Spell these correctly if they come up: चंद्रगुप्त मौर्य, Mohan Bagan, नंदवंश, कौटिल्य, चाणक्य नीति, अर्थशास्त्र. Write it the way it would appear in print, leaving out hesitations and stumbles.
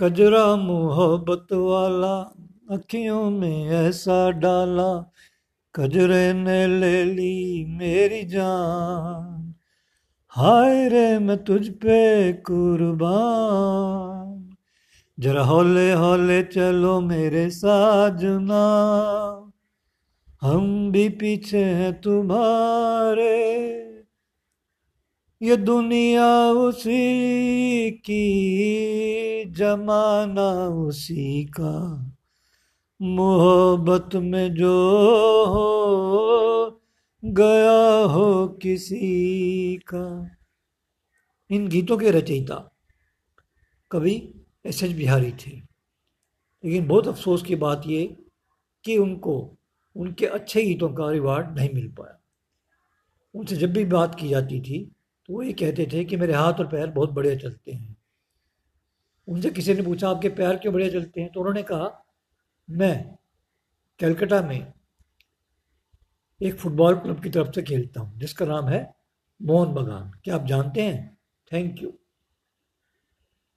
कजरा मोहब्बत वाला अखियों में ऐसा डाला, कजरे ने ले ली मेरी जान, हाय रे मैं तुझ पे कुर्बान। जरा हौले हौले चलो मेरे साजना, हम भी पीछे हैं तुम्हारे, ये दुनिया उसी की, जमाना उसी का, मोहब्बत में जो हो गया हो किसी का। इन गीतों के रचयिता कवि SH बिहारी थे, लेकिन बहुत अफसोस की बात ये कि उनको उनके अच्छे गीतों का रिवार्ड नहीं मिल पाया। उनसे जब भी बात की जाती थी तो वो ये कहते थे कि मेरे हाथ और पैर बहुत बढ़िया चलते हैं। उनसे किसी ने पूछा आपके पैर क्यों बढ़िया चलते हैं, तो उन्होंने कहा मैं कलकत्ता में एक फुटबॉल क्लब की तरफ से खेलता हूँ जिसका नाम है मोहन बगान, क्या आप जानते हैं? Thank you.